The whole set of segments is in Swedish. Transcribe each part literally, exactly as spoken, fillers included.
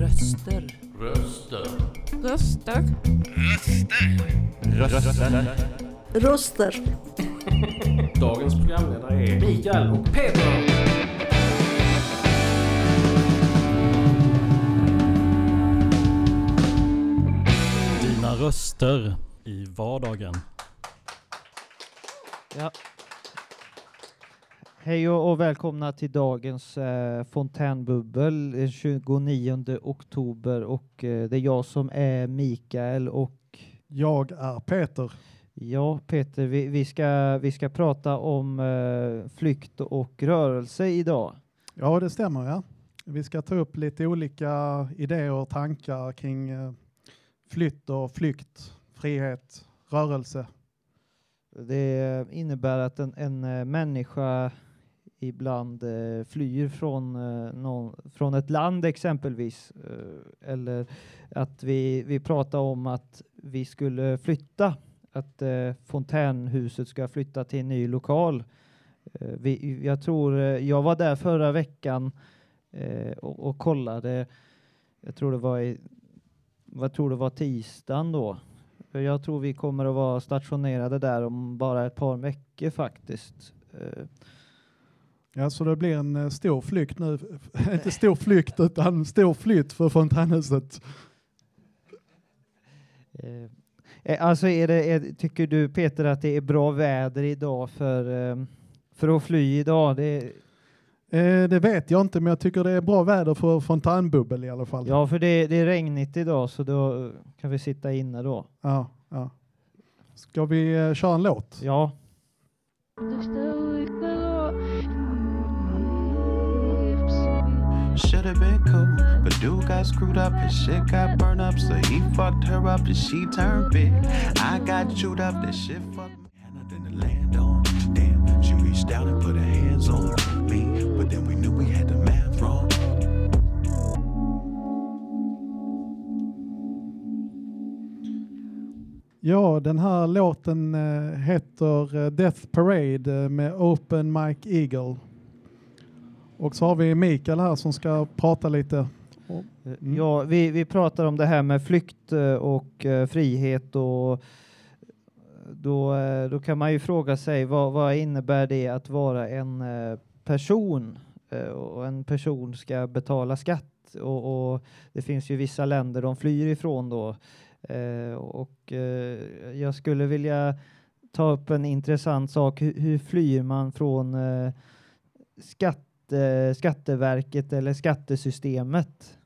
Röster. Röster. Röster. Röster. Röster. Röster. Dagens programledare är Mikael och Peter. Dina röster i vardagen. Ja. Hej och välkomna till dagens eh, Fontänbubbel den tjugonionde oktober, och eh, det är jag som är Mikael och... Jag är Peter. Ja, Peter, vi, vi, ska, vi ska prata om eh, flykt och rörelse idag. Ja, det stämmer, ja. Vi ska ta upp lite olika idéer och tankar kring eh, flytt och flykt, frihet, rörelse. Det innebär att en, en människa... ibland eh, flyr från, eh, någon, från ett land exempelvis. Eh, eller att vi, vi pratar om att vi skulle flytta. Att eh, Fontänhuset ska flytta till en ny lokal. Eh, vi, jag tror, eh, jag var där förra veckan eh, och, och kollade. Jag tror det var, i, jag tror det var tisdagen då. Jag tror vi kommer att vara stationerade där om bara ett par veckor faktiskt. Eh, Ja, så det blir en stor flykt nu. Inte stor flykt, utan en stor flytt för Fontänhuset. Eh, alltså, är det, är, tycker du, Peter, att det är bra väder idag för, eh, för att fly idag? Det, eh, det vet jag inte, men jag tycker det är bra väder för Fontänbubbel i alla fall. Ja, för det, det är regnigt idag, så då kan vi sitta inne då. Ja, ja. Ska vi eh, köra en låt? Ja. Should have been cool, but dude got screwed up, his shit got burned up, so he fucked her up and she turned big. I got chewed up, that shit fucked me, had nothing to land on. Damn, she reached down and put her hands on me, but then we knew we had the math wrong. Ja, den här låten heter Death Parade med Open Mike Eagle. Och så har vi Mikael här som ska prata lite. Mm. Ja, vi, vi pratar om det här med flykt och eh, frihet. Och då, då kan man ju fråga sig, vad, vad innebär det att vara en eh, person? Eh, och en person ska betala skatt. Och, och det finns ju vissa länder de flyr ifrån då. Eh, och eh, jag skulle vilja ta upp en intressant sak. Hur, hur flyr man från eh, skatt? Skatteverket eller skattesystemet.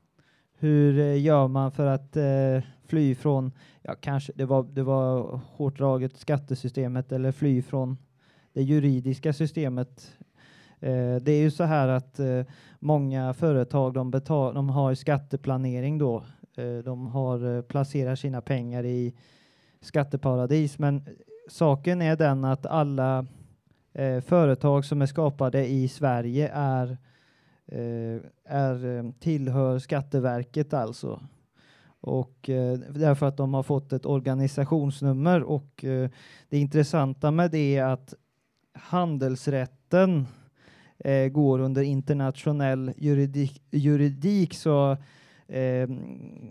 Hur gör man för att eh, fly från, ja, kanske det var, det var hårt draget, skattesystemet, eller fly från det juridiska systemet. Eh, det är ju så här att eh, många företag de, betal, de har skatteplanering då. Eh, de har eh, placerar sina pengar i skatteparadis, men saken är den att alla Eh, företag som är skapade i Sverige är, eh, är tillhör Skatteverket alltså. Och eh, därför att de har fått ett organisationsnummer, och eh, det intressanta med det är att handelsrätten eh, går under internationell juridik, juridik så Eh,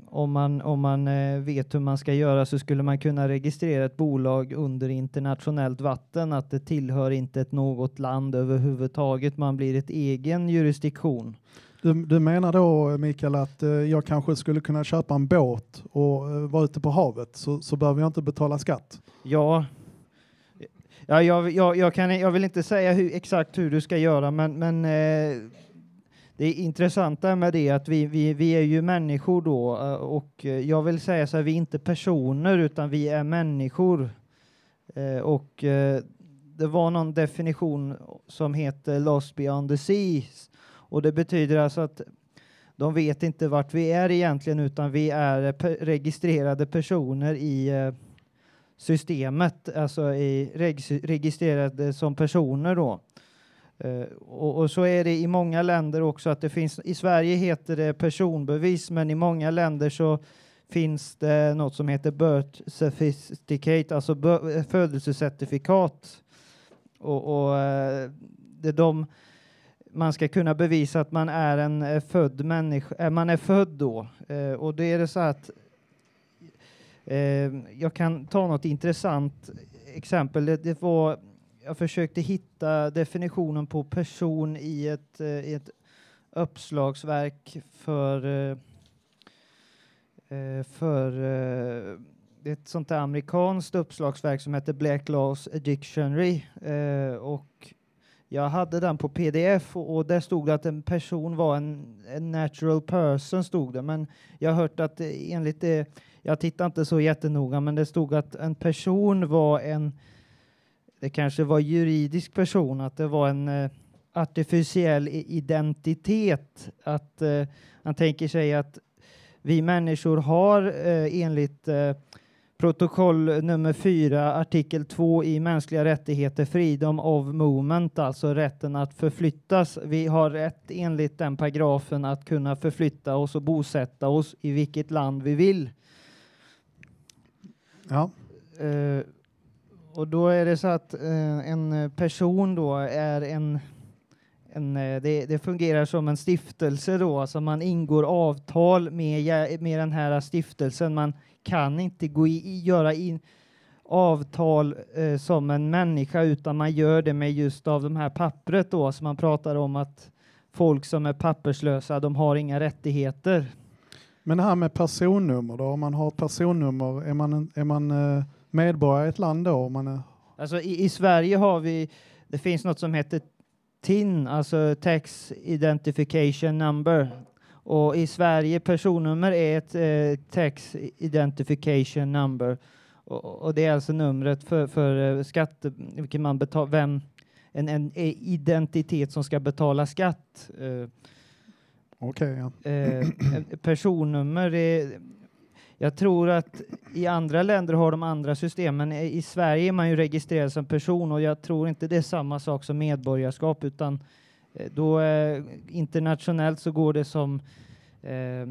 om man, om man eh, vet hur man ska göra, så skulle man kunna registrera ett bolag under internationellt vatten, att det tillhör inte ett något land överhuvudtaget, man blir ett egen jurisdiktion. Du, du menar då, Mikael, att eh, jag kanske skulle kunna köpa en båt och eh, vara ute på havet, så, så behöver jag inte betala skatt? Ja, ja jag, jag, jag, kan, jag vill inte säga hur, exakt hur du ska göra, men... men eh, det intressanta med det är att vi, vi, vi är ju människor då, och jag vill säga så här, vi är inte personer utan vi är människor. Eh, och eh, det var någon definition som heter Lost Beyond the Seas, och det betyder alltså att de vet inte vart vi är egentligen, utan vi är pe- registrerade personer i eh, systemet, alltså i reg- registrerade som personer då. Uh, och, och så är det i många länder också, att det finns, i Sverige heter det personbevis, men i många länder så finns det något som heter birth certificate, alltså bör, födelsecertifikat, och, och uh, det de man ska kunna bevisa att man är en född människa, man är född då. Och det är det så att jag kan ta något intressant exempel. Det var, jag försökte hitta definitionen på person i ett, i ett uppslagsverk för för ett sånt där amerikanskt uppslagsverk som heter Black Laws Dictionary, och jag hade den på P D F, och där stod det att en person var en, en natural person, stod det. Men jag har hört att enligt det, jag tittar inte så jättenoga, men det stod att en person var en, det kanske var juridisk person, att det var en eh, artificiell identitet. Att eh, man tänker sig att vi människor har eh, enligt eh, protokoll nummer fyra, artikel två i mänskliga rättigheter, freedom of movement, alltså rätten att förflyttas. Vi har rätt enligt den paragrafen att kunna förflytta oss och bosätta oss i vilket land vi vill. Ja. Uh, och då är det så att uh, en person då är en, en uh, det, det fungerar som en stiftelse då, alltså man ingår avtal med, med den här stiftelsen. Man kan inte gå i, göra in avtal eh, som en människa, utan man gör det med just av de här pappret då, som man pratar om att folk som är papperslösa, de har inga rättigheter. Men här med personnummer då, om man har personnummer, är man, är man eh, medborgare i ett land då? Om man är... Alltså i, i Sverige har vi, det finns något som heter T I N, alltså Tax Identification Number. Och i Sverige personnummer är ett eh, tax identification number, och, och det är alltså numret för, för skatt, vilken man betalar, vem en, en identitet som ska betala skatt. Eh, Okej. Okay, ja. eh, personnummer är, jag tror att i andra länder har de andra system, men i Sverige är man ju registrerad som person, och jag tror inte det är samma sak som medborgarskap, utan då eh, internationellt så går det som eh,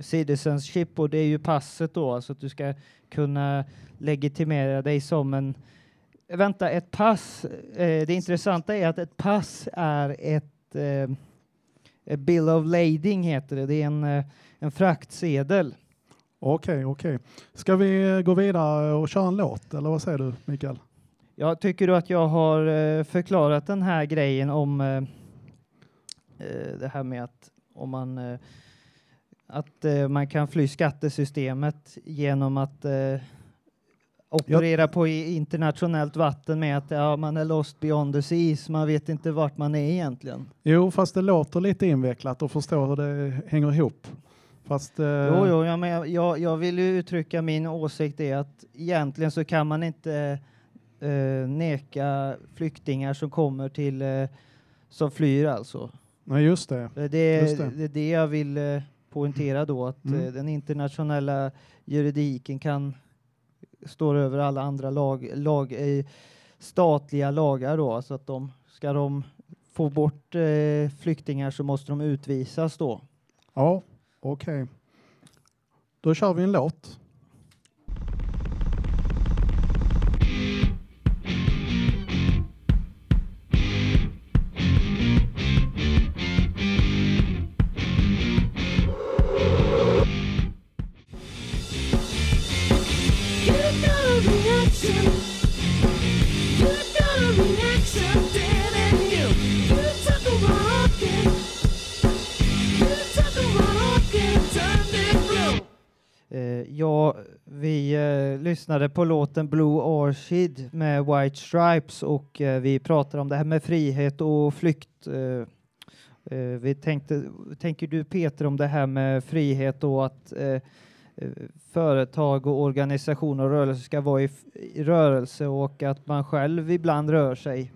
citizenship, och det är ju passet då, alltså att du ska kunna legitimera dig som en, vänta, ett pass, eh, det intressanta är att ett pass är ett eh, bill of lading heter det, det är en, eh, en fraktsedel. Okej, okej. Ska vi gå vidare och köra en låt, eller vad säger du, Mikael? Jag tycker att jag har eh, förklarat den här grejen om eh, det här med att om man eh, att eh, man kan fly skattesystemet genom att eh, operera jag... på internationellt vatten med att ja, man är lost beyond the seas, man vet inte vart man är egentligen. Jo, fast det låter lite invecklat och förstår hur det hänger ihop. Fast, eh... Jo, jo ja, men jag, jag vill ju uttrycka min åsikt är att egentligen så kan man inte eh, neka flyktingar som kommer till eh, som flyr alltså. Nej, just det. Det är just det. Det, det jag vill eh, poängtera då, att mm. eh, den internationella juridiken kan stå över alla andra lag, lag eh, statliga lagar då, så att de ska de få bort eh, flyktingar så måste de utvisas då. Ja, okej. Okay. Då kör vi en låt. Ja, vi eh, lyssnade på låten Blue Orchid med White Stripes, och eh, vi pratade om det här med frihet och flykt. Eh, eh, vi tänkte, tänker du Peter om det här med frihet och att eh, företag och organisationer och rörelser ska vara i, f- i rörelse och att man själv ibland rör sig?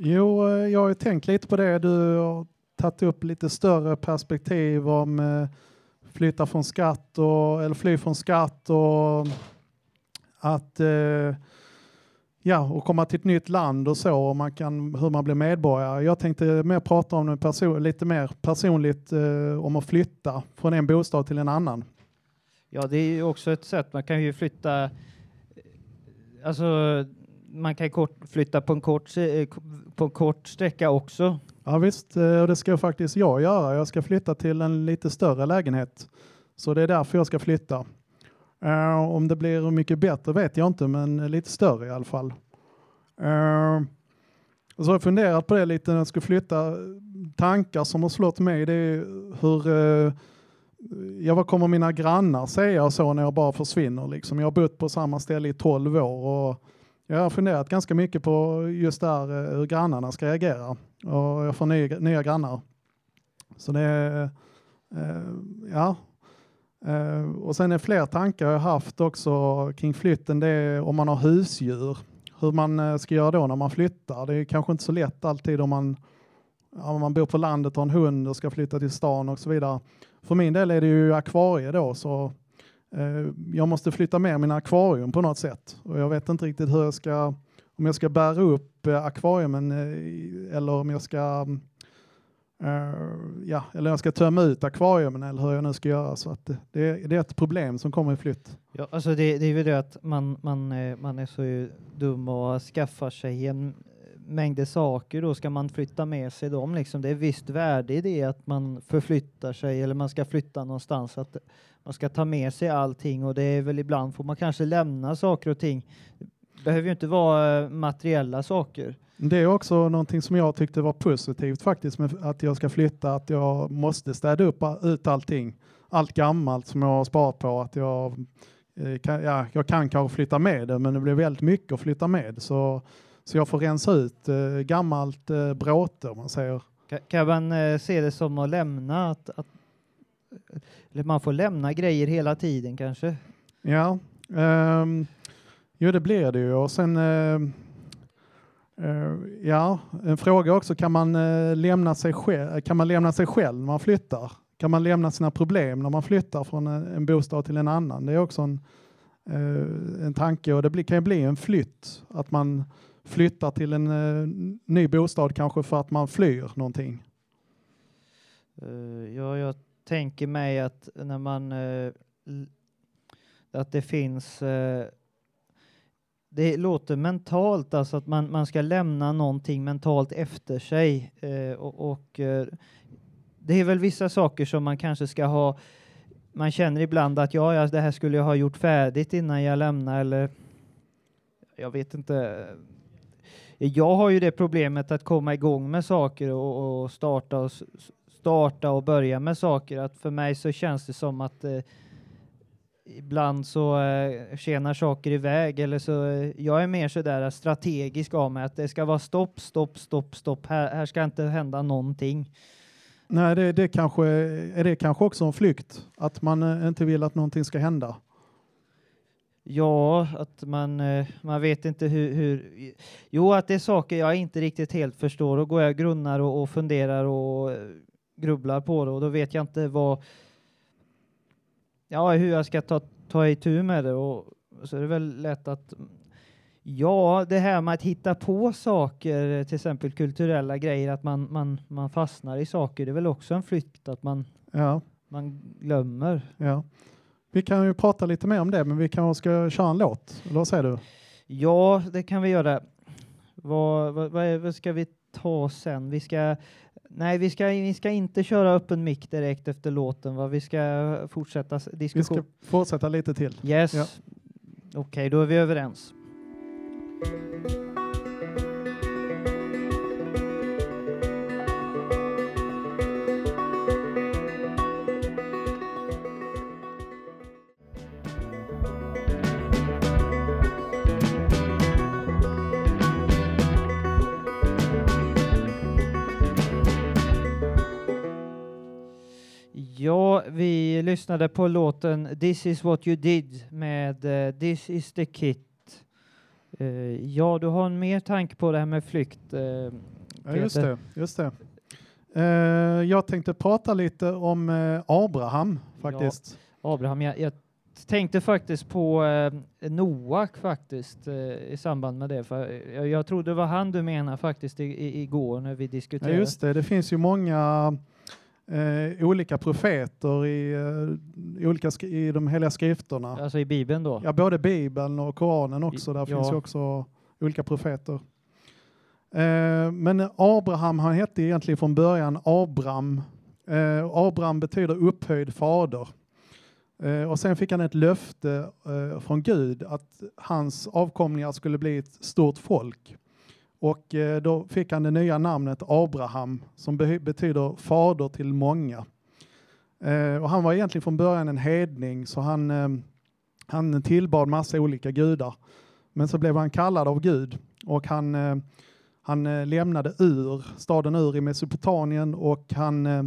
Jo, jag har tänkt lite på det. Du har tagit upp lite större perspektiv om... Eh, flytta från skatt och, eller fly från skatt och att eh, ja, och komma till ett nytt land och så, och man kan, hur man blir medborgare. Jag tänkte mer prata om en person, lite mer personligt eh, om att flytta från en bostad till en annan. Ja, det är ju också ett sätt. Man kan ju flytta, alltså man kan kort, flytta på en kort, på en kort sträcka också. Ja visst, och det ska faktiskt jag göra. Jag ska flytta till en lite större lägenhet. Så det är därför jag ska flytta. Uh, om det blir mycket bättre vet jag inte, men lite större i alla fall. Uh, så har jag funderat på det lite när jag ska flytta. Tankar som har slått mig, det är hur... Uh, jag vad kommer mina grannar säga och så när jag bara försvinner. Liksom. Jag har bott på samma ställe i tolv år och jag har funderat ganska mycket på just där hur grannarna ska reagera. Och jag får nya, nya grannar. Så det är... Eh, ja. Eh, och sen är fler tankar jag har haft också kring flytten. Det är om man har husdjur. Hur man ska göra då när man flyttar. Det är kanske inte så lätt alltid om man, om man bor på landet och har en hund och ska flytta till stan och så vidare. För min del är det ju akvarie då, så eh, jag måste flytta med mina akvarium på något sätt. Och jag vet inte riktigt hur jag ska, om jag ska bära upp eh, akvariumen eh, eller om jag ska eh, ja, eller jag ska tömma ut akvariumen eller hur jag nu ska göra. Så att det, det är ett problem som kommer i flytt. Ja, alltså det, det är ju det att man, man, man är så dum och skaffar sig en mängder saker, då ska man flytta med sig dem liksom. Det är visst värde i det att man förflyttar sig eller man ska flytta någonstans, att man ska ta med sig allting, och det är väl ibland får man kanske lämna saker och ting. Det behöver ju inte vara materiella saker. Det är också någonting som jag tyckte var positivt faktiskt med att jag ska flytta, att jag måste städa upp ut allting, allt gammalt som jag har sparat på, att jag kan, ja, jag kan kanske flytta med det, men det blir väldigt mycket att flytta med, så Så jag får rensa ut eh, gammalt eh, bråte om man säger. Kan, kan man eh, se det som att lämna? Att, att, eller man får lämna grejer hela tiden kanske? Ja. Eh, jo det blir det ju. Och sen, eh, eh, ja, en fråga också. Kan man, eh, lämna sig själv, kan man lämna sig själv när man flyttar? Kan man lämna sina problem när man flyttar från en, en bostad till en annan? Det är också en, eh, en tanke. Och det blir, kan ju bli en flytt. Att man... flyttar till en uh, ny bostad kanske för att man flyr någonting. Uh, ja, jag tänker mig att när man uh, att det finns uh, det låter mentalt, alltså att man, man ska lämna någonting mentalt efter sig uh, och, och uh, det är väl vissa saker som man kanske ska ha, man känner ibland att ja, det här skulle jag ha gjort färdigt innan jag lämnar, eller jag vet inte. Jag har ju det problemet att komma igång med saker och, och, starta, och starta och börja med saker. Att för mig så känns det som att eh, ibland så eh, tjänar saker iväg. Eller så, eh, jag är mer sådär strategisk av mig. Att det ska vara stopp, stopp, stopp, stopp. Här, här ska inte hända någonting. Nej, det, det kanske, är det kanske också en flykt. Att man eh, inte vill att någonting ska hända. Ja, att man, man vet inte hur, hur... Jo, att det är saker jag inte riktigt helt förstår. Och går jag grunnar och, och funderar och grubblar på det. Och då vet jag inte vad... Ja, hur jag ska ta, ta itu med det. Och så är det väl lätt att... Ja, det här med att hitta på saker, till exempel kulturella grejer, att man, man, man fastnar i saker. Det är väl också en flykt, att man, ja. man glömmer. Ja. Vi kan ju prata lite mer om det, men vi kanske ska köra en låt. Eller vad säger du? Ja, det kan vi göra. Vad, vad, vad, är, vad ska vi ta sen? Vi ska, nej, vi ska, vi ska inte köra öppen mic direkt efter låten. Vad? Vi ska fortsätta diskussion. Vi ska fortsätta lite till. Yes. Ja. Okej, okay, då är vi överens. Ja, vi lyssnade på låten This is what you did med uh, This is the Kit. Uh, ja, du har en mer tanke på det här med flykt. Uh, ja, just det. Just det. Uh, jag tänkte prata lite om uh, Abraham faktiskt. Ja, Abraham, jag, jag tänkte faktiskt på uh, Noak faktiskt uh, i samband med det. För jag, jag trodde det var han du menar faktiskt i, i, igår när vi diskuterade. Ja, just det. Det finns ju många... Eh, olika profeter i, eh, olika skri- i de heliga skrifterna. Alltså i Bibeln då? Ja, både Bibeln och Koranen också. I, där ja. finns ju också olika profeter. Eh, men Abraham, han hette egentligen från början Abram. Eh, Abram betyder upphöjd fader. Eh, och sen fick han ett löfte eh, från Gud att hans avkomlingar skulle bli ett stort folk. Och eh, då fick han det nya namnet Abraham, som be- betyder fader till många. Eh, och han var egentligen från början en hedning, så han, eh, han tillbad massa olika gudar. Men så blev han kallad av Gud, och han, eh, han lämnade Ur, staden Ur i Mesopotamien, och han eh,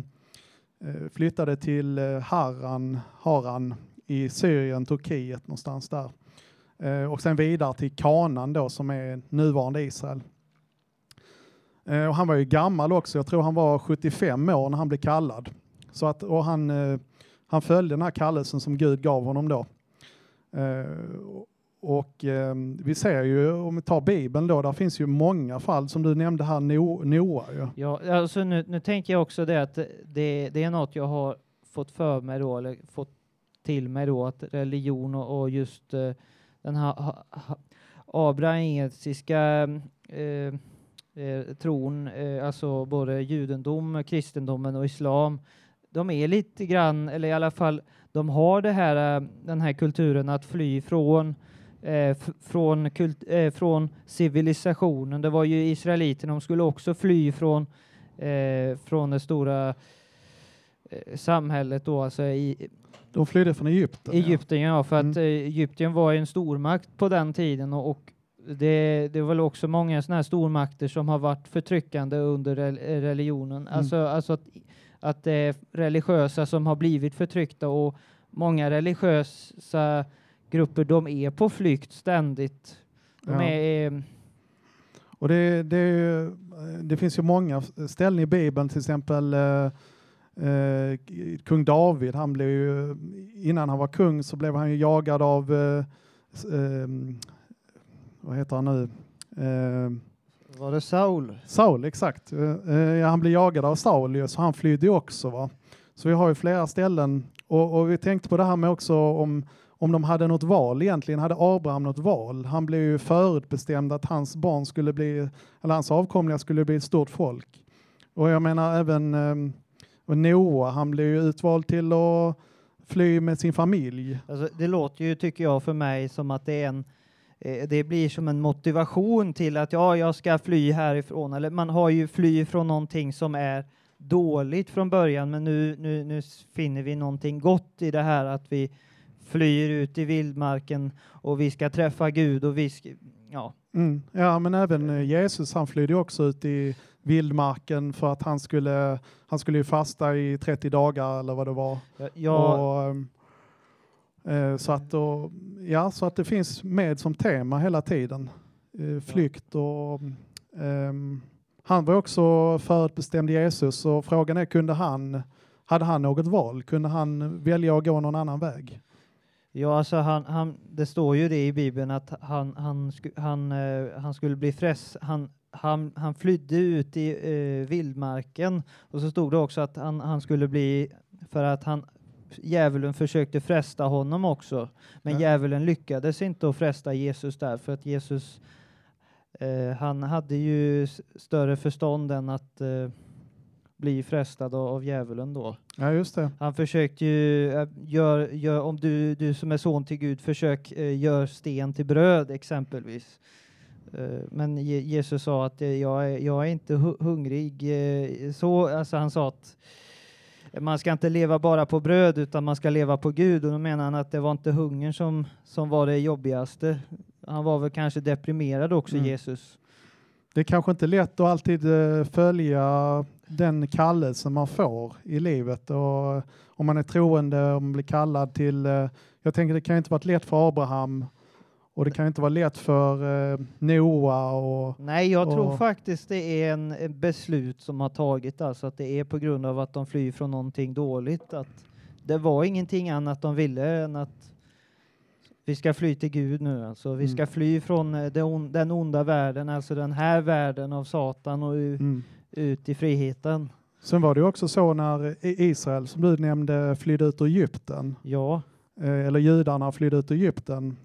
flyttade till Haran, Haran i Syrien, Turkiet någonstans där. Eh, och sen vidare till Kanan då, som är nuvarande Israel. Eh, och han var ju gammal också, jag tror han var sjuttiofem år när han blev kallad. Så att, och han, eh, han följde den här kallelsen som Gud gav honom då. Eh, och eh, vi ser ju, om vi tar Bibeln då, där finns ju många fall som du nämnde här, no- Noa. Ja, ja alltså nu, nu tänker jag också det att det, det är något jag har fått för mig då, eller fått till mig då, att religion och, och just eh, den här ha, ha, abrahamitiska eh, Eh, tron, eh, alltså både judendom, kristendomen och islam, de är lite grann, eller i alla fall de har det här, den här kulturen att fly från eh, f- från, kult- eh, från civilisationen. Det var ju israeliterna, de skulle också fly från eh, från det stora eh, samhället då, alltså i, de flydde från Egypten. Egypten, ja, ja för mm. att eh, Egypten var ju en stormakt på den tiden, och, och Det, det är väl också många sådana här stormakter som har varit förtryckande under religionen. Mm. Alltså, alltså att, att det är religiösa som har blivit förtryckta, och många religiösa grupper, de är på flykt ständigt. De ja. är, och det, det, är, det finns ju många ställen i Bibeln, till exempel eh, eh, kung David. Han blev ju, innan han var kung så blev han ju jagad av eh, eh, vad heter han nu? Eh, var det Saul? Saul, exakt. Eh, ja, han blev jagad av Saul, så han flydde också. Va? Så vi har ju flera ställen. Och, och vi tänkte på det här med också om, om de hade något val. Egentligen hade Abraham något val. Han blev ju förutbestämd att hans barn skulle bli, eller hans avkomlingar skulle bli ett stort folk. Och jag menar även eh, Noah, han blev ju utvald till att fly med sin familj. Alltså, det låter ju, tycker jag, för mig som att det är en det blir som en motivation till att ja, jag ska fly härifrån. Eller man har ju fly från någonting som är dåligt från början. Men nu, nu, nu finner vi någonting gott i det här. Att vi flyr ut i vildmarken och vi ska träffa Gud. Och vi ska, ja. Mm. Ja, men även Jesus, han flydde också ut i vildmarken för att han skulle, han skulle ju fasta i trettio dagar eller vad det var. Ja, ja. Och, Så att, och, ja, så att det finns med som tema hela tiden. E, flykt. Och, um, han var också förutbestämd Jesus. Och frågan är, kunde han, hade han något val? Kunde han välja att gå någon annan väg? Ja, alltså han, han, det står ju det i Bibeln att han, han, sku, han, eh, han skulle bli fräst. Han, han, han flydde ut i eh, vildmarken. Och så stod det också att han, han skulle bli, för att han... Djävulen försökte fresta honom också. Men ja. Djävulen lyckades inte att fresta Jesus där. För att Jesus, eh, han hade ju större förstånd än att eh, bli frestad av djävulen då. Ja, just det. Han försökte ju, eh, gör, gör, om du, du som är son till Gud, försök eh, gör sten till bröd exempelvis. Eh, men Je- Jesus sa att eh, jag, är, jag är inte hu- hungrig. Eh, så, alltså han sa att man ska inte leva bara på bröd, utan man ska leva på Gud. Och då menar han att det var inte hungern som, som var det jobbigaste. Han var väl kanske deprimerad också, mm. Jesus. Det är kanske inte lätt att alltid följa den kallelse man får i livet. Och om man är troende, om man blir kallad till... Jag tänker det kan inte vara lätt för Abraham. Och det kan inte vara lätt för eh, Noa. Och, Nej, jag och... tror faktiskt det är en beslut som har tagit. Alltså att det är på grund av att de flyr från någonting dåligt. Att det var ingenting annat de ville än att vi ska fly till Gud nu. Alltså vi mm. ska fly från det on- den onda världen. Alltså den här världen av Satan och u- mm. ut i friheten. Sen var det också så när Israel, som du nämnde, flydde ut ur Egypten. Ja. Eh, eller judarna flydde ut ur Egypten.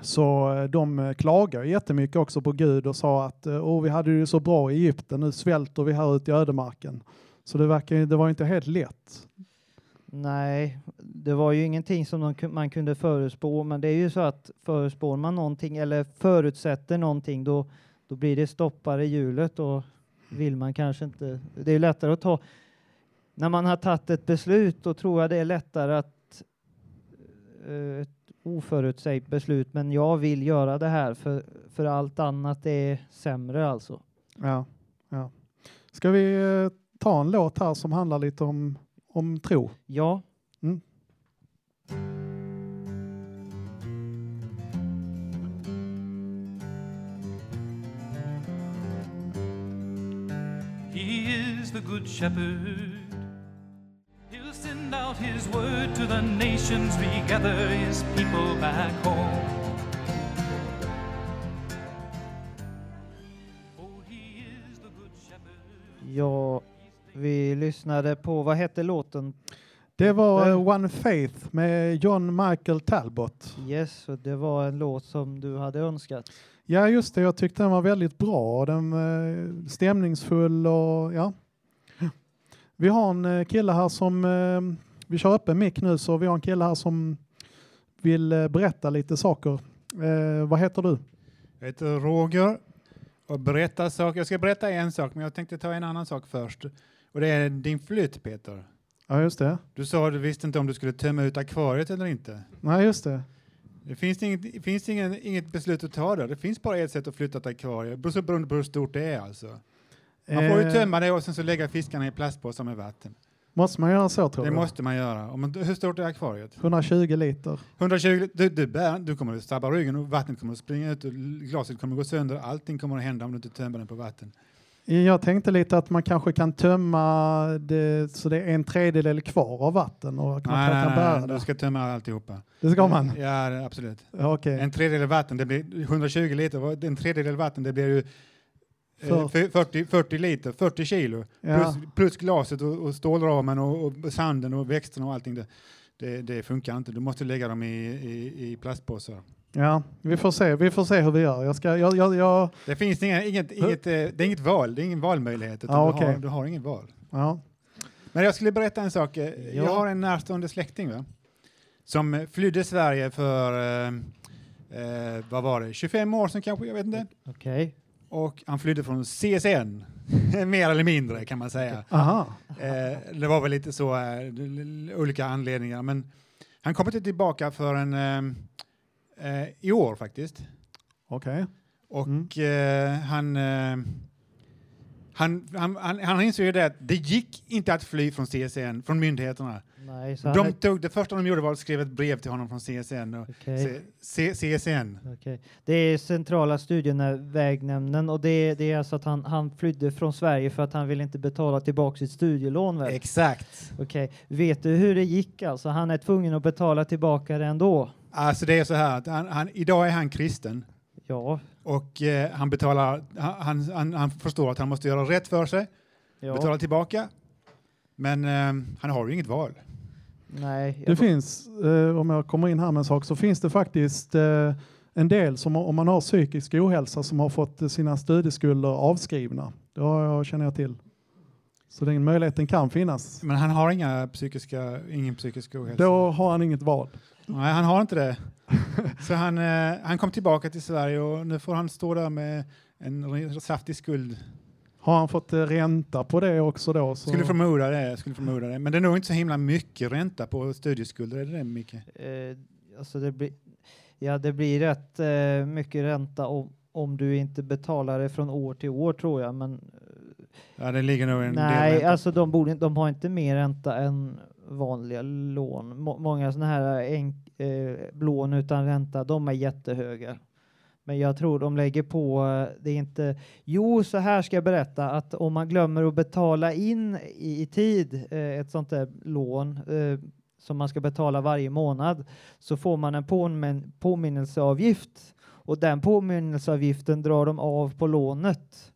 Så de klagar jättemycket också på Gud och sa att oh, vi hade ju så bra i Egypten, nu svälter vi här ute i ödemarken. Så det, verkar, det var inte helt lätt. Nej, det var ju ingenting som man kunde förutspå, men det är ju så att förutspår man någonting eller förutsätter någonting, då, då blir det stoppar i hjulet och vill man kanske inte. Det är ju lättare att ta, när man har tagit ett beslut, då tror jag det är lättare att uh, oförutsägt beslut, men jag vill göra det här för, för allt annat är sämre alltså. Ja, ja. Ska vi uh, ta en låt här som handlar lite om om tro? Ja. Mm. He is the good shepherd. He'll send out his word to the nations, regather his people back home. Oh, he is the good shepherd. Ja. Vi lyssnade på, vad hette låten? Det var uh, One Faith med John Michael Talbot. Yes, och det var en låt som du hade önskat. Ja, just det. Jag tyckte den var väldigt bra. Den uh, stämningsfull och ja. Vi har en uh, kille här som, uh, vi kör upp en mic nu, så vi har en kille här som vill uh, berätta lite saker. Uh, vad heter du? Jag heter Roger och berättar saker. Jag ska berätta en sak, men jag tänkte ta en annan sak först. Och det är din flytt, Peter. Ja, just det. Du sa att du visste inte om du skulle tömma ut akvariet eller inte. Nej, just det. Det finns inget, finns ingen, inget beslut att ta där. Det finns bara ett sätt att flytta ett akvariet. Beroende på hur stort det är alltså. Man eh. får ju tömma det och sen så lägga fiskarna i plastpåsar med vatten. Måste man göra så, tror jag? Det du? Måste man göra. Om man, hur stort är akvariet? hundratjugo liter. hundratjugo, du, du, bär, du kommer att stabba ryggen och vattnet kommer att springa ut och glaset kommer att gå sönder. Allting kommer att hända om du inte tömmer den på vatten. Jag tänkte lite att man kanske kan tömma det, så det är en tredjedel kvar av vatten. Och man nej, kan nej, bära nej, det. Du ska tömma alltihopa. Det ska man? Ja, absolut. Okay. En tredjedel vatten, det blir hundratjugo liter. En tredjedel vatten, det blir ju fyrtio, fyrtio liter, fyrtio kilo. Ja. Plus, plus glaset och, och stålramen och, och sanden och växterna och allting. Det, det, det funkar inte. Du måste lägga dem i, i, i plastpåsar. Ja, vi får se. Vi får se hur vi gör. Jag ska, jag, jag, jag... Det finns inga, inget, inget, det är inget val. Det är ingen valmöjlighet. Utan ah, okay. du, har, du har ingen val. Ja. Men jag skulle berätta en sak. Ja. Jag har en närstående släkting, va? Som flydde Sverige för eh, vad var det? tjugofem år sedan kanske, jag vet inte. Okej. Okay. Och han flydde från C S N. Mer eller mindre kan man säga. Aha. Eh, det var väl lite så eh, olika anledningar. Men han kom inte tillbaka för en... Eh, Uh, i år faktiskt. Okej. Okay. Och mm. uh, han, uh, han, han, han, han insåg ju det att det gick inte att fly från C S N, från myndigheterna. Nej, så de tog, det första de gjorde var att skriva ett brev till honom från C S N. Och okay. C, C, CSN. Okay. Det är centrala studierna, vägnämnden, och det, det är alltså att han, han flydde från Sverige för att han ville inte betala tillbaka sitt studielån. Väl? Exakt. Okay. Vet du hur det gick? Alltså, han är tvungen att betala tillbaka det ändå. Alltså det är så här att han, han, idag är han kristen. Ja. Och eh, han betalar, han, han, han förstår att han måste göra rätt för sig. Ja. Betala tillbaka. Men eh, han har ju inget val. Nej. Det finns, eh, om jag kommer in här med en sak, så finns det faktiskt eh, en del som, om man har psykisk ohälsa, som har fått sina studieskulder avskrivna. Det har jag, känner jag till. Så den möjligheten kan finnas. Men han har inga psykiska, ingen psykisk ohälsa. Då har han inget val. Nej, han har inte det. Så han, eh, han kom tillbaka till Sverige och nu får han stå där med en saftig skuld. Har han fått ränta på det också då? Så... Skulle förmoda det, skulle förmoda det. Men det är nog inte så himla mycket ränta på studieskulder, är det det, Micke? Eh, alltså det blir, ja, det blir rätt eh, mycket ränta om, om du inte betalar det från år till år, tror jag. Men, ja, det ligger nog en nej, del alltså de, borde, de har inte mer ränta än... vanliga lån. Må- många sådana här enk- eh, lån utan ränta, de är jättehöga. Men jag tror de lägger på, det är inte... Jo, så här ska jag berätta att om man glömmer att betala in i, i tid eh, ett sånt där lån eh, som man ska betala varje månad, så får man en påmin- påminnelseavgift. Och den påminnelseavgiften drar de av på lånet.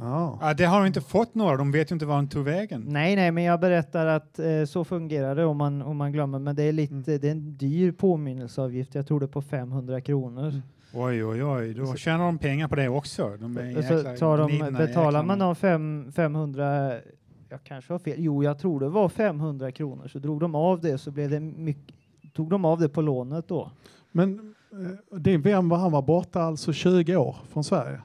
Oh. Ja, det har de inte fått några. De vet ju inte var de tog vägen. Nej, nej, men jag berättar att eh, så fungerar det om man, om man glömmer. Men det är, lite, mm. det är en dyr påminnelseavgift. Jag tror det är på femhundra kronor. Mm. Oj, oj, oj. Då så, tjänar de pengar på det också. De är jäkla, så tar de, gnidna, betalar man de fem, femhundra... Jag kanske har fel. Jo, jag tror det var femhundra kronor. Så drog de av det så blev det mycket... Tog de av det på lånet då. Men eh, din vän var han var borta alltså tjugo år från Sverige?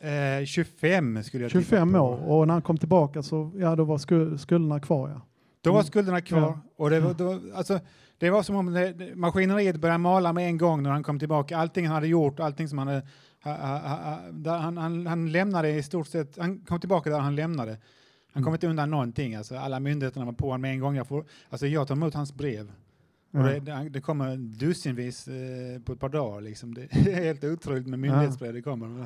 Eh, tjugofem skulle jag tjugofem år. Och när han kom tillbaka så ja, då var skuld, skulderna kvar. Ja. Då var skulderna kvar. Ja. Och det var, då, alltså, det var som om det, maskineriet började mala med en gång när han kom tillbaka. Allting han hade gjort, allting som han hade... Ha, ha, ha, där han, han, han lämnade i stort sett... Han kom tillbaka där han lämnade. Han mm. kom inte undan någonting. Alltså, alla myndigheterna var på honom med en gång. Jag, får, alltså, jag tar emot hans brev. Mm. Det, det kommer dussinvis eh, på ett par dagar. Liksom. Det är helt otroligt med myndighetsbrev. Det kommer...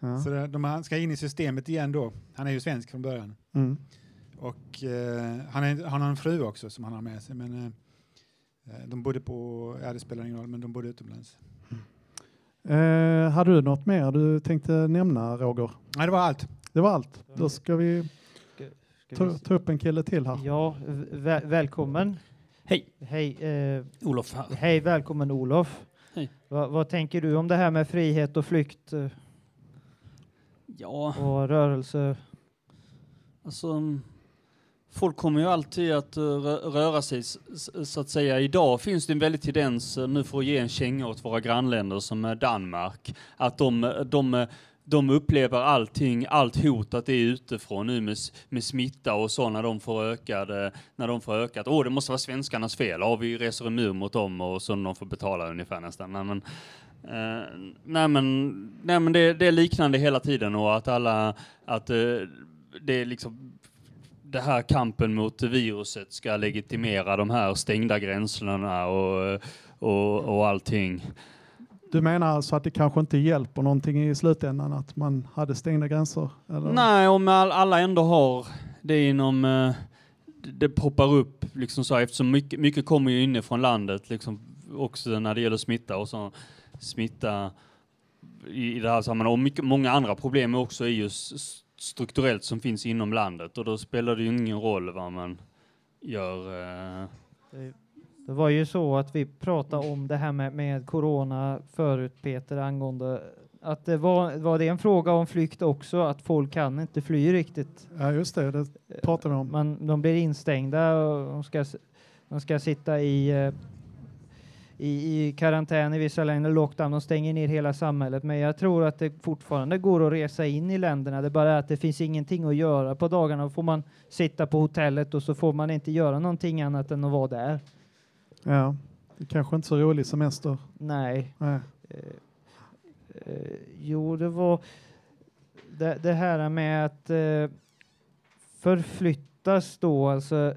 Ja. Så det, de, han ska in i systemet igen då. Han är ju svensk från början. Mm. Och eh, han, är, han har en fru också som han har med sig. Men eh, de bodde på... Ja, det spelar ingen roll, men de bodde utomlands. Mm. Eh, hade du något mer du tänkte nämna, Roger? Nej, det var allt. Det var allt. Då ska vi ta, ta upp en kille till här. Ja, väl, välkommen. Hej. Hej. Eh, Olof. Hej, välkommen Olof. Hej. Va, vad tänker du om det här med frihet och flykt? Ja. Och rörelse. Alltså, folk kommer ju alltid att röra sig så att säga. Idag finns det en väldigt tendens, nu får ge en känga åt våra grannländer som Danmark, att de, de, de upplever allting, allt hot att det är utifrån nu med, med smitta och så när de får ökade, när de får ökat. Åh, oh, det måste vara svenskarnas fel. Ja, vi reser emot mot dem och så de får betala ungefär nästan. Nej, men, Uh, nej men, nej men det, det är liknande hela tiden och att alla att uh, det är liksom det här kampen mot viruset ska legitimera de här stängda gränserna och, och, och allting. Du menar alltså att det kanske inte hjälper någonting i slutändan att man hade stängda gränser? Eller? Nej, om alla ändå har det inom uh, det poppar upp liksom så, eftersom mycket, mycket kommer ju inifrån landet liksom, också när det gäller smitta och så smitta i det här sammanhanget. Och mycket, många andra problem också är just strukturellt som finns inom landet. Och då spelar det ju ingen roll vad man gör. Det, det var ju så att vi pratade om det här med, med corona förut, Peter, angående att det var, var det en fråga om flykt också, att folk kan inte fly riktigt. Ja, just det. Det pratar vi om. Man, de blir instängda och de ska, de ska sitta i... I, i karantän i vissa länder, lockdown, de stänger ner hela samhället. Men jag tror att det fortfarande går att resa in i länderna. Det är bara att det finns ingenting att göra på dagarna. Då får man sitta på hotellet och så får man inte göra någonting annat än att vara där. Ja, det kanske inte så rolig semester. Nej. Nej. Eh, eh, jo, det var det, det här med att eh, förflyttas då. Alltså,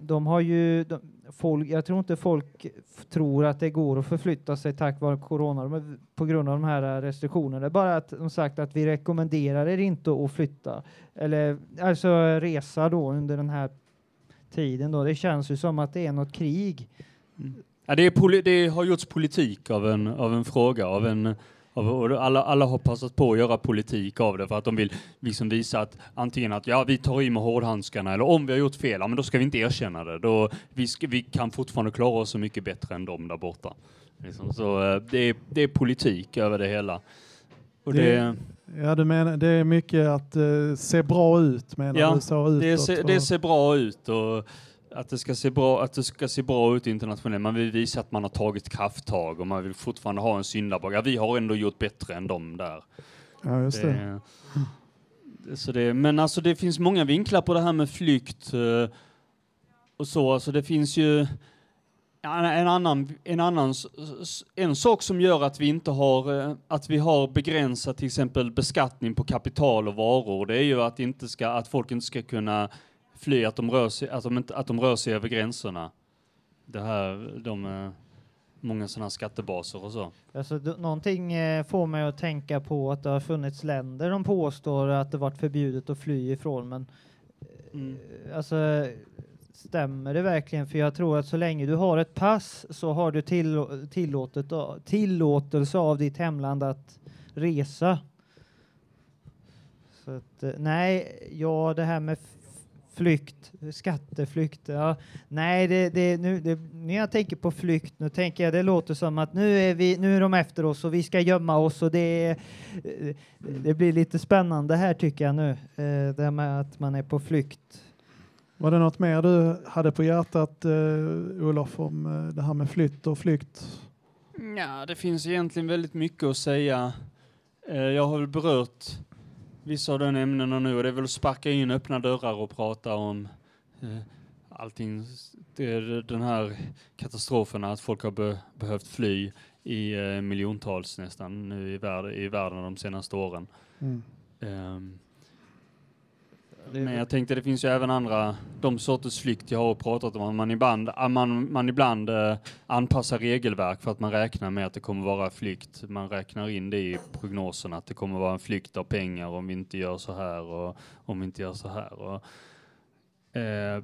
de har ju... De, Folk, jag tror inte folk f- tror att det går att förflytta sig tack vare corona de, på grund av de här restriktionerna. Det är bara att de sagt att vi rekommenderar er inte att flytta. Eller alltså resa då under den här tiden då. Det känns ju som att det är något krig. Mm. Ja, det, är poli- det har gjorts politik av en, av en fråga, av en... Alla, alla har passat på att göra politik av det för att de vill liksom visa att antingen att ja, vi tar i med hårdhandskarna, eller om vi har gjort fel, ja, men då ska vi inte erkänna det. Då, vi, ska, vi kan fortfarande klara oss så mycket bättre än de där borta. Liksom. Så det är, det är politik över det hela. Och det, det, ja, du menar, det är mycket att uh, se bra ut, menar ja, du så utåt. Det ser, det ser bra ut och... Att det, ska se bra, att det ska se bra ut internationellt. Man vill visa att man har tagit krafttag och man vill fortfarande ha en syndabock. Ja, vi har ändå gjort bättre än dem där. Ja, just det. det. Så det men alltså det finns många vinklar på det här med flykt. Och så. Alltså det finns ju en annan, en annan en sak som gör att vi inte har att vi har begränsat till exempel beskattning på kapital och varor. Det är ju att, inte ska, att folk inte ska kunna fly, att de rör sig, att de inte, att de rör sig över gränserna. Det här, de många sådana skattebaser och så. Alltså, d- någonting får mig att tänka på att det har funnits länder de påstår att det varit förbjudet att fly ifrån, men mm. alltså, stämmer det verkligen? För jag tror att så länge du har ett pass så har du till, tillåtet, tillåtelse av ditt hemland att resa. Så att, nej, ja, det här med flykt, skatteflykt, ja, nej, det, det, nu, det, när jag tänker på flykt, nu tänker jag, det låter som att nu är, vi, nu är de efter oss och vi ska gömma oss, och det, det blir lite spännande här tycker jag nu, det med att man är på flykt. Var det något mer du hade på hjärtat, Olof, om det här med flytt och flykt? Ja, det finns egentligen väldigt mycket att säga. Jag har väl berört vissa av de ämnena nu, och det är väl att sparka in öppna dörrar och prata om eh, allting. Det är den här katastrofen att folk har be- behövt fly i eh, miljontals nästan nu i, värld, i världen de senaste åren. Mm. Um, men jag tänkte, det finns ju även andra, de sorters flykt jag har pratat om, att man ibland, man, man ibland eh, anpassar regelverk för att man räknar med att det kommer vara flykt. Man räknar in det i prognoserna, att det kommer vara en flykt av pengar om vi inte gör så här och om vi inte gör så här. Och, eh,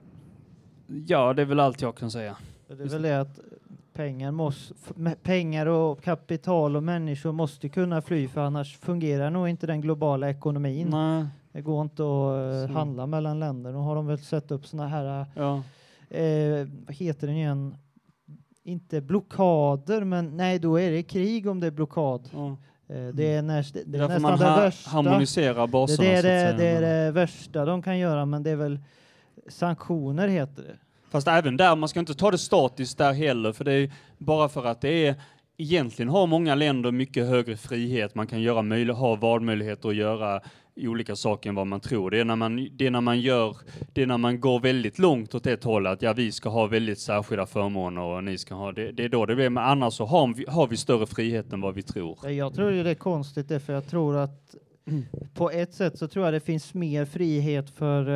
ja, det är väl allt jag kan säga. Det är väl det att pengar, måste, pengar och kapital och människor måste kunna fly, för annars fungerar nog inte den globala ekonomin. Nej. Det går inte att uh, handla mellan länder. Nu har de väl sett upp såna här, ja. eh, vad heter det igen? Inte blockader, men nej, då är det krig om det är blockad. Ja. Eh, det är, när, det är nästan det ha- värsta. Harmonisera baserna, det är, det, det är det värsta de kan göra, men det är väl sanktioner heter det. Fast även där, man ska inte ta det statiskt där heller, för det är bara för att det är... Egentligen har många länder mycket högre frihet. Man kan göra möjlighet, ha valmöjligheter att göra i olika saker än vad man tror. Det är när man, det är när man gör, det är när man går väldigt långt åt ett håll, att ja, vi ska ha väldigt särskilda förmåner och ni ska ha det. Det är då det blir, men annars så har vi, har vi större frihet än vad vi tror. Jag tror ju det är konstigt, det, för jag tror att på ett sätt så tror jag det finns mer frihet för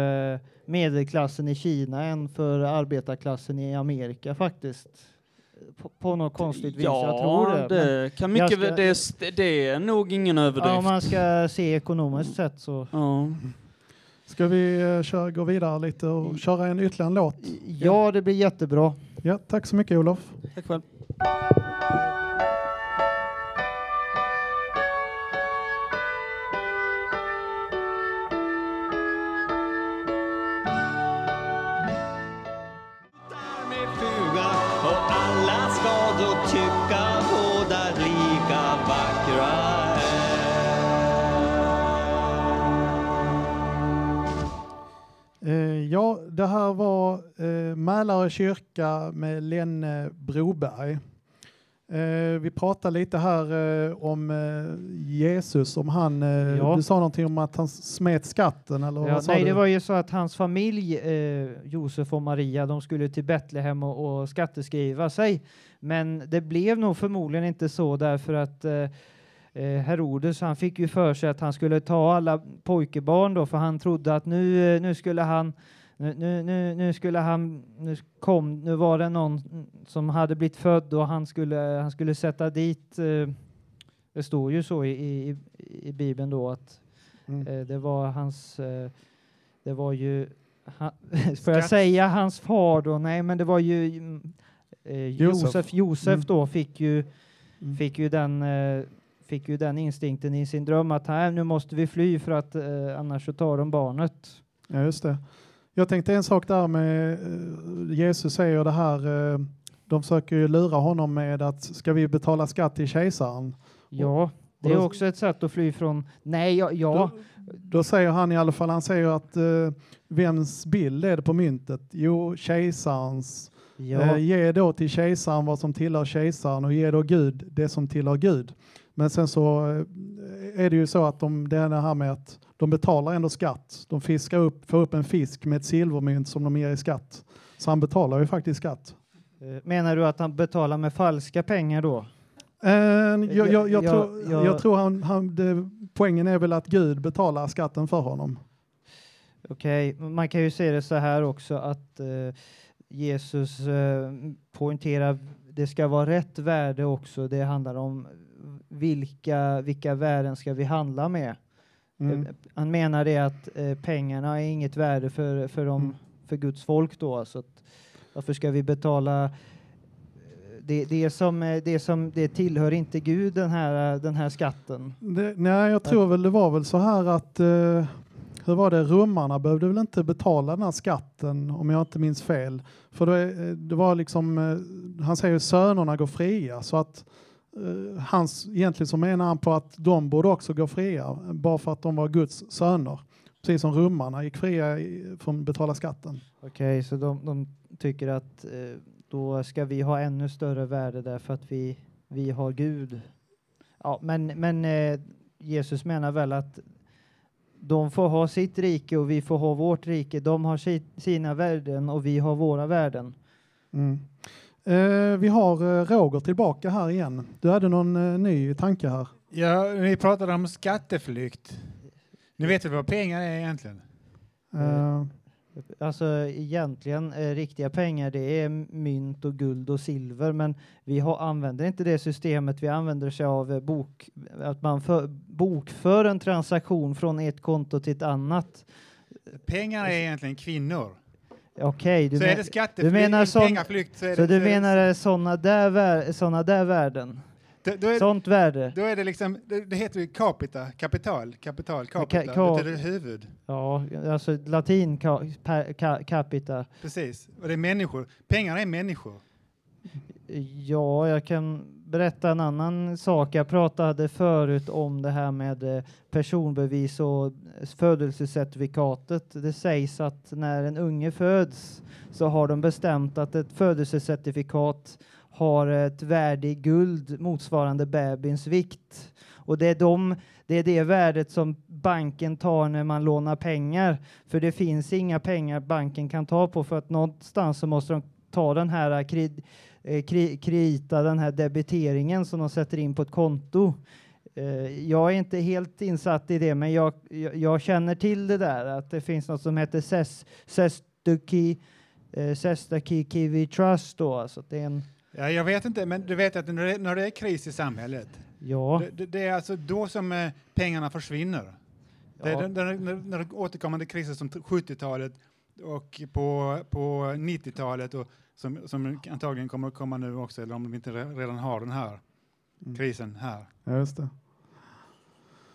medelklassen i Kina än för arbetarklassen i Amerika faktiskt. På, på något konstigt vis, ja, jag tror det. det, kan mycket, ska, det, är, det är nog ingen överdrift. Ja, om man ska se ekonomiskt sett så... Ja. Ska vi köra, gå vidare lite och köra en ytterligare låt? Ja, det blir jättebra. Ja, tack så mycket, Olof. Tack själv. Ja, det här var eh, Mälarekyrka med Len Broberg. Eh, vi pratade lite här eh, om eh, Jesus, om han, eh, ja. Du sa någonting om att han smet skatten, eller ja, vad sa nej, du? Det var ju så att hans familj, eh, Josef och Maria, de skulle till Betlehem och, och skatteskriva sig. Men det blev nog förmodligen inte så, därför att... Eh, Herodes, han fick ju för sig att han skulle ta alla pojkebarn då, för han trodde att nu, nu skulle han nu, nu, nu skulle han nu, kom, nu var det någon som hade blivit född och han skulle, han skulle sätta dit, det står ju så i, i, i Bibeln då att mm. det var hans det var ju han, får jag säga hans far då? Nej, men det var ju eh, Josef, Josef mm. då fick ju fick ju den eh, fick ju den instinkten i sin dröm att här, nu måste vi fly för att eh, annars så tar de barnet. Ja, just det. Jag tänkte en sak där med eh, Jesus säger det här, eh, de försöker ju lura honom med att ska vi betala skatt till kejsaren? Ja, det är då, också ett sätt att fly från, nej, ja. ja. Då, då säger han i alla fall, han säger att eh, vems bild är det på myntet? Jo, kejsarens. Ja. Eh, ge då till kejsaren vad som tillhör kejsaren och ge då Gud det som tillhör Gud. Men sen så är det ju så att de, det här med att de betalar ändå skatt. De fiskar upp, får upp en fisk med ett silvermynt som de ger i skatt. Så han betalar ju faktiskt skatt. Menar du att han betalar med falska pengar då? Eh, jag, jag, jag, jag, tror, jag, jag tror han, han det, poängen är väl att Gud betalar skatten för honom. Okej, okay. Man kan ju se det så här också att eh, Jesus eh, poängterar det ska vara rätt värde också. Det handlar om vilka, vilka värden ska vi handla med? Mm. Han menar det att eh, pengarna är inget värde för, för, dem, mm. för Guds folk då. Så att, varför ska vi betala det, det, som, det som det tillhör inte Gud, den här, den här skatten? Det, nej, jag tror väl det var väl så här att eh, hur var det, romarna behövde väl inte betala den här skatten om jag inte minns fel. För det, det var liksom, han säger ju sönerna går fria, så att eh, hans, egentligen så menar han på att de borde också gå fria bara för att de var Guds söner. Precis som romarna gick fria från att betala skatten. Okej, okay, så de, de tycker att eh, då ska vi ha ännu större värde därför att vi, vi har Gud. Ja, men, men eh, Jesus menar väl att de får ha sitt rike och vi får ha vårt rike. De har si- sina värden och vi har våra värden. Mm. Eh, vi har eh, Roger tillbaka här igen. Du hade någon eh, ny tanke här. Ja, vi pratade om skatteflykt. Nu vet du vad pengar är egentligen? Eh, alltså egentligen eh, riktiga pengar, det är mynt och guld och silver. Men vi har, använder inte det systemet. Vi använder sig av eh, bok, att man för, bokför en transaktion från ett konto till ett annat. Pengar är egentligen kvinnor. Okej, okay, så men, är det skatteflykt, du menar sån, pengaflykt. Så, är så det, du menar sådana där, vär, såna där värden? Då, då är, sånt värde. Då är det liksom, det, det heter ju capita, kapital, kapital, capita, ka, ka, det är huvud. Ja, alltså latin ka, per, ka, capita. Precis, och det är människor. Pengar är människor. Ja, jag kan berätta en annan sak. Jag pratade förut om det här med personbevis och födelsecertifikatet. Det sägs att när en unge föds så har de bestämt att ett födelsecertifikat har ett värde i guld motsvarande bebins vikt. Och det är, de, det är det värdet som banken tar när man lånar pengar. För det finns inga pengar banken kan ta på, för att någonstans så måste de ta den här kred, kre, kredita, den här debiteringen som de sätter in på ett konto. Jag är inte helt insatt i det, men jag, jag känner till det där. Att det finns något som heter ses, Sestuki, Sestuki Kiwi Trust då. Alltså det är en... Ja, jag vet inte, men du vet att när det, när det är kris i samhället, ja. det, det är alltså då som eh, pengarna försvinner. Ja. Det är när, när, när det återkommande kriser som sjuttiotalet och på, på nittiotalet och som, som antagligen kommer att komma nu också, eller om de inte redan har den här mm. krisen här. Ja, just det.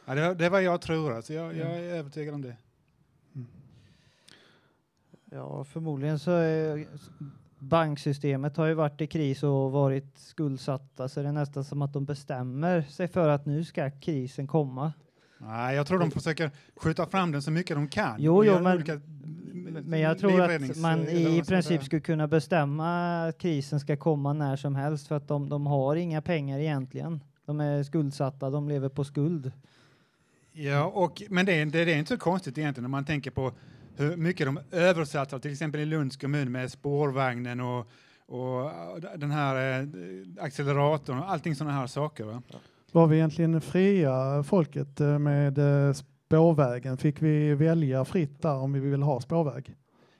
Ja, det, det var jag tror, alltså. jag, jag är övertygad om det. Mm. Ja, förmodligen så är... Banksystemet har ju varit i kris och varit skuldsatta, så det är nästan som att de bestämmer sig för att nu ska krisen komma. Nej, jag tror de försöker skjuta fram den så mycket de kan. Jo, jo men, olika, men jag tror att man i princip skulle kunna bestämma att krisen ska komma när som helst, för att de, de har inga pengar egentligen. De är skuldsatta, de lever på skuld. Ja, och, men det, det, det är inte så konstigt egentligen när man tänker på hur mycket de översatsar, till exempel i Lunds kommun med spårvagnen och, och den här acceleratorn och allting sådana här saker. Va? Var vi egentligen fria folket med spårvägen? Fick vi välja fritt där om vi vill ha spårväg?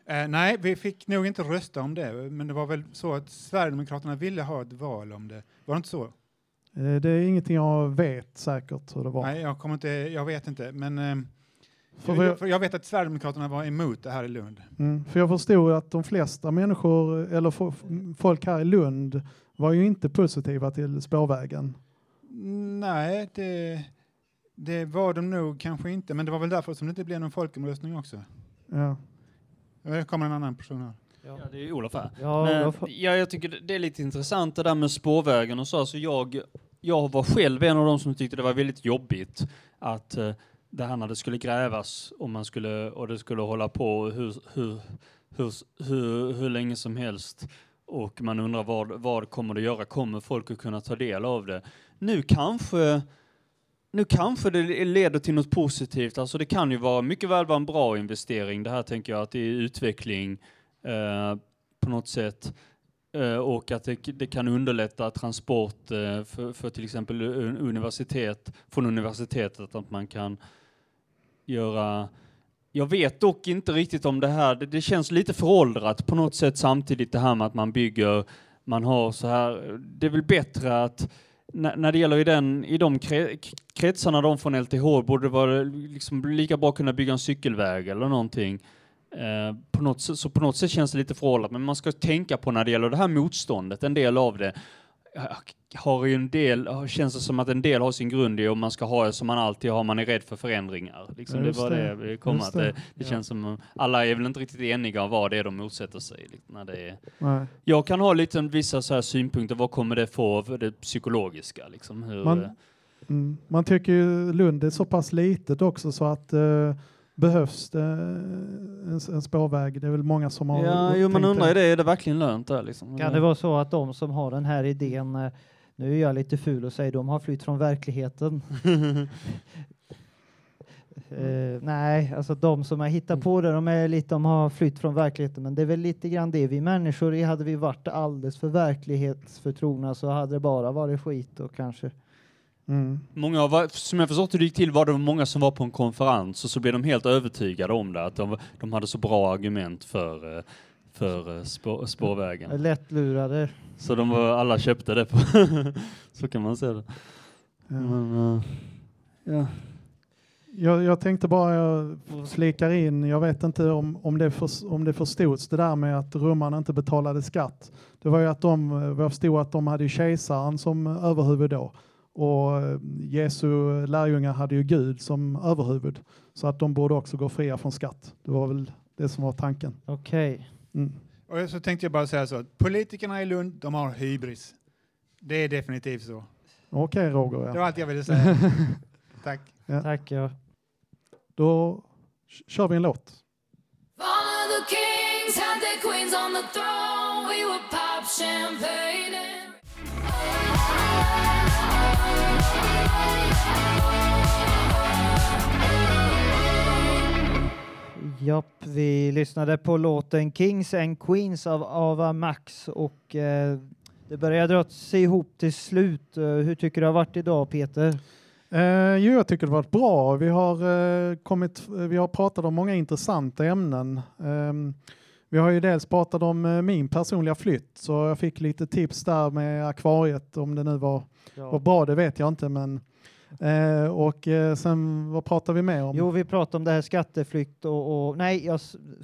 Eh, nej, vi fick nog inte rösta om det. Men det var väl så att Sverigedemokraterna ville ha ett val om det. Var det inte så? Eh, det är ingenting jag vet säkert hur det var. Nej, jag kommer inte, jag vet inte. Men... Eh, För jag vet att Sverigedemokraterna var emot det här i Lund. Mm, för jag förstod att de flesta människor, eller folk här i Lund, var ju inte positiva till spårvägen. Nej, det, det var de nog kanske inte. Men det var väl därför som det inte blev någon folkomröstning också. Ja. Det kommer en annan person här. Ja, det är Olof här. Ja, men, Olof. Ja, jag tycker det är lite intressant det där med spårvägen och så. Alltså jag, jag var själv en av dem som tyckte det var väldigt jobbigt att... Det här när det skulle grävas och man skulle och det skulle hålla på hur hur hur hur, hur länge som helst, och man undrar vad vad kommer det göra, kommer folk att kunna ta del av det? Nu kanske nu kanske det leder till något positivt. Alltså det kan ju vara mycket väl vara en bra investering. Det här tänker jag att det är utveckling eh, på något sätt. Och att det, det kan underlätta transport för, för till exempel universitet, från universitetet, att man kan göra... Jag vet dock inte riktigt om det här. Det, det känns lite föråldrat på något sätt samtidigt, det här med att man bygger, man har så här... Det är väl bättre att när, när det gäller i, den, i de kretsarna de från L T H borde det vara liksom lika bra att kunna bygga en cykelväg eller någonting. Uh, på något, så på något sätt känns det lite förhållat, men man ska tänka på när det gäller det här motståndet, en del av det har ju en del, känns det som att en del har sin grund i om man ska ha det som man alltid har, man är rädd för förändringar. Liksom, ja, det var det vi kom att det, det ja. Känns som alla är väl inte riktigt eniga om vad det är de motsätter sig. När det är. Nej. Jag kan ha lite vissa så här synpunkter, vad kommer det få för det psykologiska? Liksom, hur man, det... mm, man tycker ju Lund är så pass litet också så att eh, behövs det en, en spårväg? Det är väl många som har... Ja, jo, man undrar ju det. Är det verkligen lönt där? Liksom? Kan det vara så att de som har den här idén... Nu är jag lite ful och säger de har flytt från verkligheten. uh, nej, alltså de som har hittat på det, de, är lite, de har flytt från verkligheten. Men det är väl lite grann det vi människor är. Hade vi varit alldeles för verklighetsförtrogna så hade det bara varit skit och kanske... Mm. Många var, som jag förstått hur det gick till var det många som var på en konferens och så blev de helt övertygade om det, att de, de hade så bra argument för, för spår, spårvägen. Lättlurade. Så de var, alla köpte det på. Så kan man säga det. Ja. Men, ja. Jag, jag tänkte bara, jag flikar in, jag vet inte om, om, det för, om det förstods det där med att rummarna inte betalade skatt. Det var ju att de, jag förstod att de hade kejsaren som överhuvud då. Och Jesu lärjungar hade ju Gud som överhuvud. Så att de borde också gå fria från skatt. Det var väl det som var tanken. Okej. Okay. Mm. Och så tänkte jag bara säga så att politikerna i Lund, de har hybris. Det är definitivt så. Okej, okay, Roger. Ja. Det var allt jag ville säga. Tack. Ja. Tack, ja. Då kör vi en låt. One of the kings had the queens on the throne. We would pop champagne and... Japp, vi lyssnade på låten Kings and Queens av Ava Max och eh, det började dra sig ihop till slut. Hur tycker du det har varit idag, Peter? Eh, jo, jag tycker det har varit bra. Vi har, eh, kommit, vi har pratat om många intressanta ämnen. Eh, Vi har ju dels pratat om min personliga flytt, så jag fick lite tips där med akvariet, om det nu var, ja. var bra, det vet jag inte. Men, eh, och eh, sen, vad pratar vi med om? Jo, vi pratar om det här skatteflykt och, och, nej, ja,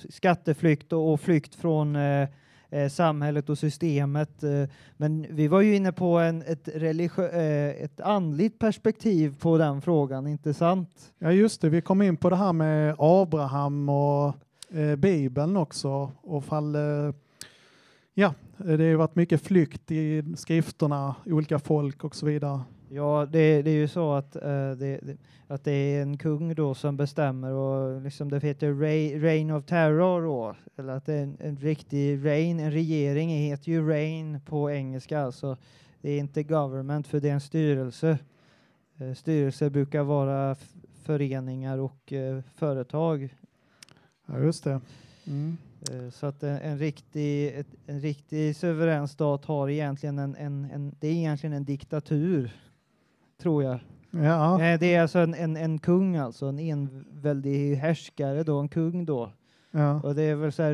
skatteflykt och, och flykt från eh, eh, samhället och systemet. Eh, men vi var ju inne på en, ett, religio- eh, ett andligt perspektiv på den frågan, inte sant? Ja, just det. Vi kom in på det här med Abraham och... Bibeln också, och fall, ja, det har varit mycket flykt i skrifterna, olika folk och så vidare. Ja, det, det är ju så att, uh, det, att det är en kung då som bestämmer, och liksom det heter Ray, Reign of Terror då, eller att det är en, en riktig reign, en regering heter ju reign på engelska, alltså det är inte government för det är en styrelse. Uh, styrelser brukar vara f- föreningar och uh, företag. Ja, just det. Mm. Så att en, en, riktig, en riktig suverän stat har egentligen en, en, en, det är egentligen en diktatur, tror jag. Ja. Det är alltså en, en, en kung, alltså en enväldig härskare då, en kung då. Ja. Och det är väl så här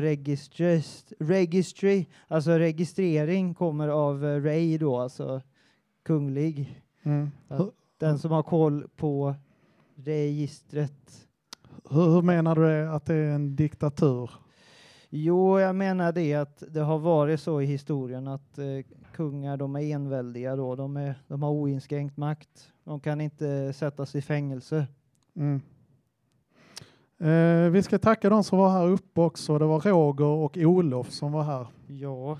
registry, alltså registrering kommer av Ray då, alltså kunglig. Mm. Den som har koll på registret. Hur menar du att det är en diktatur? Jo, jag menar det att det har varit så i historien att eh, kungar, de är enväldiga då. De, är, de har oinskränkt makt. De kan inte sättas i fängelse. Mm. Eh, vi ska tacka de som var här uppe också. Det var Roger och Olof som var här. Ja.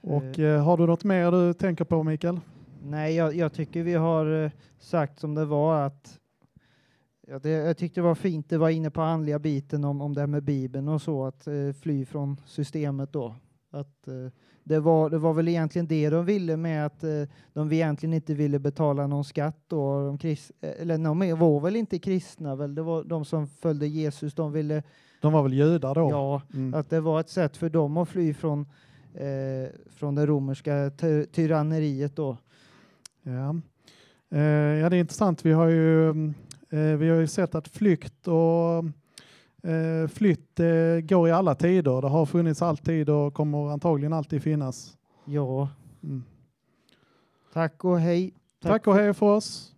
Och eh, har du något mer du tänker på, Mikael? Nej, jag, jag tycker vi har sagt som det var att... Ja, det, jag tyckte det var fint, det var inne på andliga biten om, om det här med Bibeln och så, att eh, fly från systemet då. Att, eh, det, var, det var väl egentligen det de ville med att eh, de egentligen inte ville betala någon skatt då. De krist, eller de var väl inte kristna väl, det var de som följde Jesus, de ville... De var väl judar då? Ja, mm. Att det var ett sätt för dem att fly från, eh, från det romerska ty- tyranneriet då. Ja. Eh, ja, det är intressant, vi har ju... Vi har ju sett att flykt och eh, flytt eh, går i alla tider. Det har funnits alltid och kommer antagligen alltid finnas. Ja. Mm. Tack och hej. Tack, Tack och hej för oss.